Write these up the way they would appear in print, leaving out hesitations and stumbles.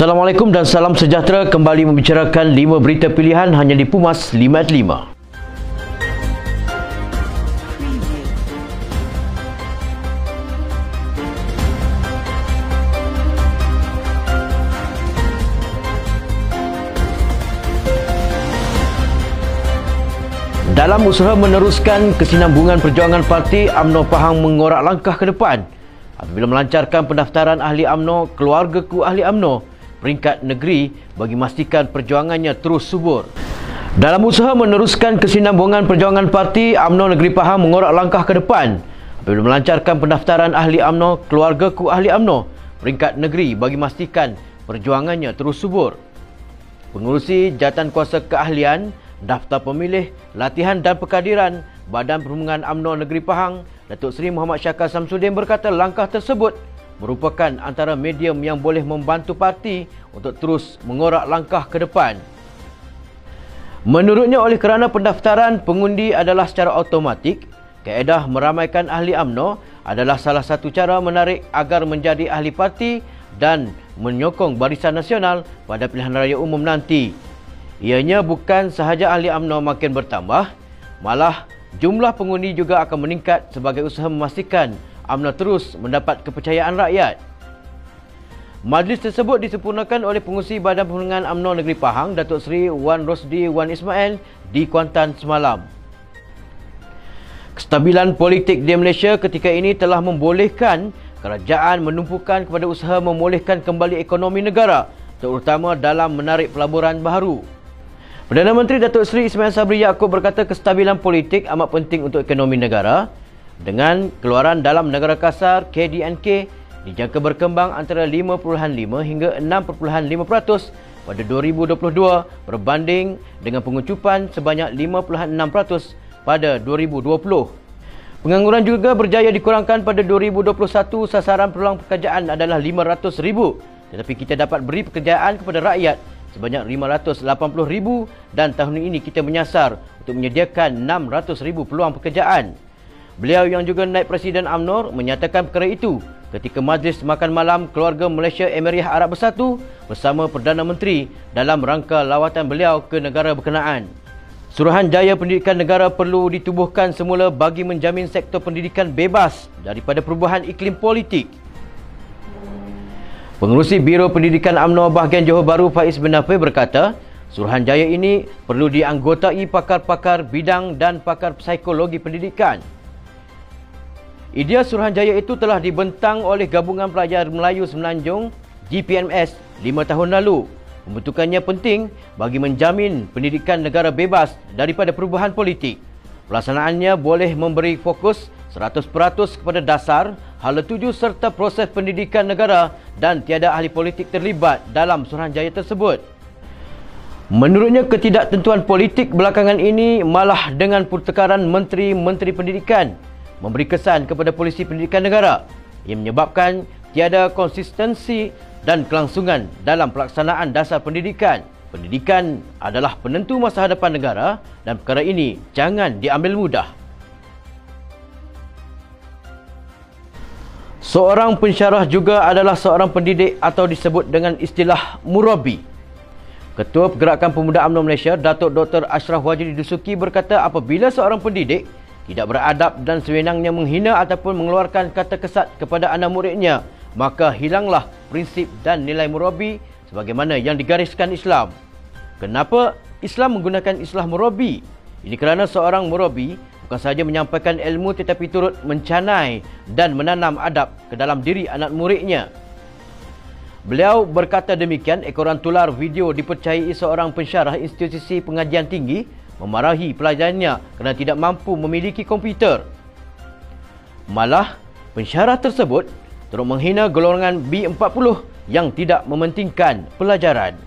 Assalamualaikum dan salam sejahtera, kembali membicarakan 5 berita pilihan hanya di Pumas 5x5. Dalam usaha meneruskan kesinambungan perjuangan parti, UMNO Pahang mengorak langkah ke depan apabila melancarkan pendaftaran ahli UMNO Keluargaku Ahli UMNO peringkat negeri bagi memastikan perjuangannya terus subur. Dalam usaha meneruskan kesinambungan perjuangan parti, UMNO Negeri Pahang mengorak langkah ke depan apabila melancarkan pendaftaran ahli UMNO Keluargaku Ahli UMNO peringkat negeri bagi memastikan perjuangannya terus subur. Pengurusi Jatan Kuasa Keahlian, Daftar Pemilih, Latihan dan Perkadiran Badan Perhubungan UMNO Negeri Pahang, Datuk Seri Muhammad Syakal Samsudin berkata langkah tersebut merupakan antara medium yang boleh membantu parti untuk terus mengorak langkah ke depan. Menurutnya, oleh kerana pendaftaran pengundi adalah secara automatik, kaedah meramaikan ahli UMNO adalah salah satu cara menarik agar menjadi ahli parti dan menyokong Barisan Nasional pada pilihan raya umum nanti. Ianya bukan sahaja ahli UMNO makin bertambah, malah jumlah pengundi juga akan meningkat sebagai usaha memastikan UMNO terus mendapat kepercayaan rakyat. Majlis tersebut disempurnakan oleh Pengurusi Badan Perhubungan UMNO Negeri Pahang, Datuk Seri Wan Rosdi Wan Ismail di Kuantan semalam. Kestabilan politik di Malaysia ketika ini telah membolehkan kerajaan menumpukan kepada usaha memulihkan kembali ekonomi negara, terutama dalam menarik pelaburan baru. Perdana Menteri Datuk Seri Ismail Sabri Yaakob berkata kestabilan politik amat penting untuk ekonomi negara. Dengan keluaran dalam negara kasar KDNK dijangka berkembang antara 5.5 hingga 6.5% pada 2022 berbanding dengan pengucupan sebanyak 5.6% pada 2020. Pengangguran juga berjaya dikurangkan pada 2021. Sasaran peluang pekerjaan adalah 500,000, tetapi kita dapat beri pekerjaan kepada rakyat sebanyak 580,000 dan tahun ini kita menyasar untuk menyediakan 600,000 peluang pekerjaan. Beliau yang juga Naib Presiden UMNO menyatakan perkara itu ketika Majlis Makan Malam Keluarga Malaysia Emiriah Arab Bersatu bersama Perdana Menteri dalam rangka lawatan beliau ke negara berkenaan. Suruhanjaya pendidikan negara perlu ditubuhkan semula bagi menjamin sektor pendidikan bebas daripada perubahan iklim politik. Pengurusi Biro Pendidikan UMNO Bahagian Johor Bahru, Faiz Benafi berkata, Suruhanjaya ini perlu dianggotai pakar-pakar bidang dan pakar psikologi pendidikan. Idea Suruhanjaya itu telah dibentang oleh Gabungan Pelajar Melayu Semenanjung GPMS 5 tahun lalu. Pembentukannya penting bagi menjamin pendidikan negara bebas daripada perubahan politik. Pelaksanaannya boleh memberi fokus 100% kepada dasar, hala tuju serta proses pendidikan negara dan tiada ahli politik terlibat dalam Suruhanjaya tersebut. Menurutnya, ketidaktentuan politik belakangan ini malah dengan pertukaran menteri-menteri pendidikan memberi kesan kepada polisi pendidikan negara yang menyebabkan tiada konsistensi dan kelangsungan dalam pelaksanaan dasar pendidikan. Pendidikan adalah penentu masa hadapan negara dan perkara ini jangan diambil mudah. Seorang pensyarah juga adalah seorang pendidik atau disebut dengan istilah murabi. Ketua Gerakan Pemuda UMNO Malaysia, Datuk Dr. Ashraf Wajdi Dusuki berkata apabila seorang pendidik tidak beradab dan sewenangnya menghina ataupun mengeluarkan kata kesat kepada anak muridnya, maka hilanglah prinsip dan nilai murabi sebagaimana yang digariskan Islam. Kenapa Islam menggunakan istilah murabi? Ini kerana seorang murabi bukan sahaja menyampaikan ilmu tetapi turut mencanai dan menanam adab ke dalam diri anak muridnya. Beliau berkata demikian ekoran tular video dipercayai seorang pensyarah institusi pengajian tinggi memarahi pelajarnya kerana tidak mampu memiliki komputer. Malah, pensyarah tersebut turut menghina golongan B40 yang tidak mementingkan pelajaran.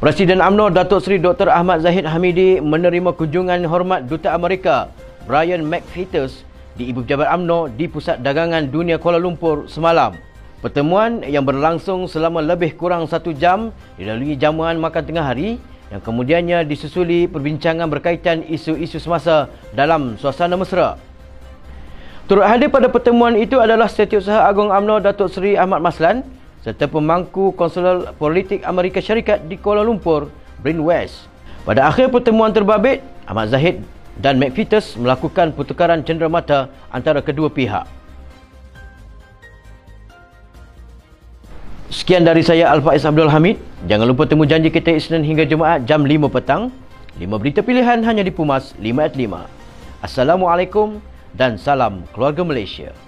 Presiden UMNO Datuk Seri Dr. Ahmad Zahid Hamidi menerima kunjungan hormat Duta Amerika Brian McFeeters di Ibu Pejabat UMNO di Pusat Dagangan Dunia Kuala Lumpur semalam. Pertemuan yang berlangsung selama lebih kurang 1 jam dilalui jamuan makan tengah hari yang kemudiannya disusuli perbincangan berkaitan isu-isu semasa dalam suasana mesra. Turut hadir pada pertemuan itu adalah Setiausaha Agong UMNO Datuk Seri Ahmad Maslan serta pemangku konsul politik Amerika Syarikat di Kuala Lumpur, Brian West. Pada akhir pertemuan terbabit, Ahmad Zahid dan McFeeters melakukan pertukaran cenderamata antara kedua pihak. Sekian dari saya, Al-Faiz Abdul Hamid. Jangan lupa temu janji kita Isnin hingga Jumaat jam 5 petang. 5 berita pilihan hanya di Pumas 5x5. Assalamualaikum dan salam keluarga Malaysia.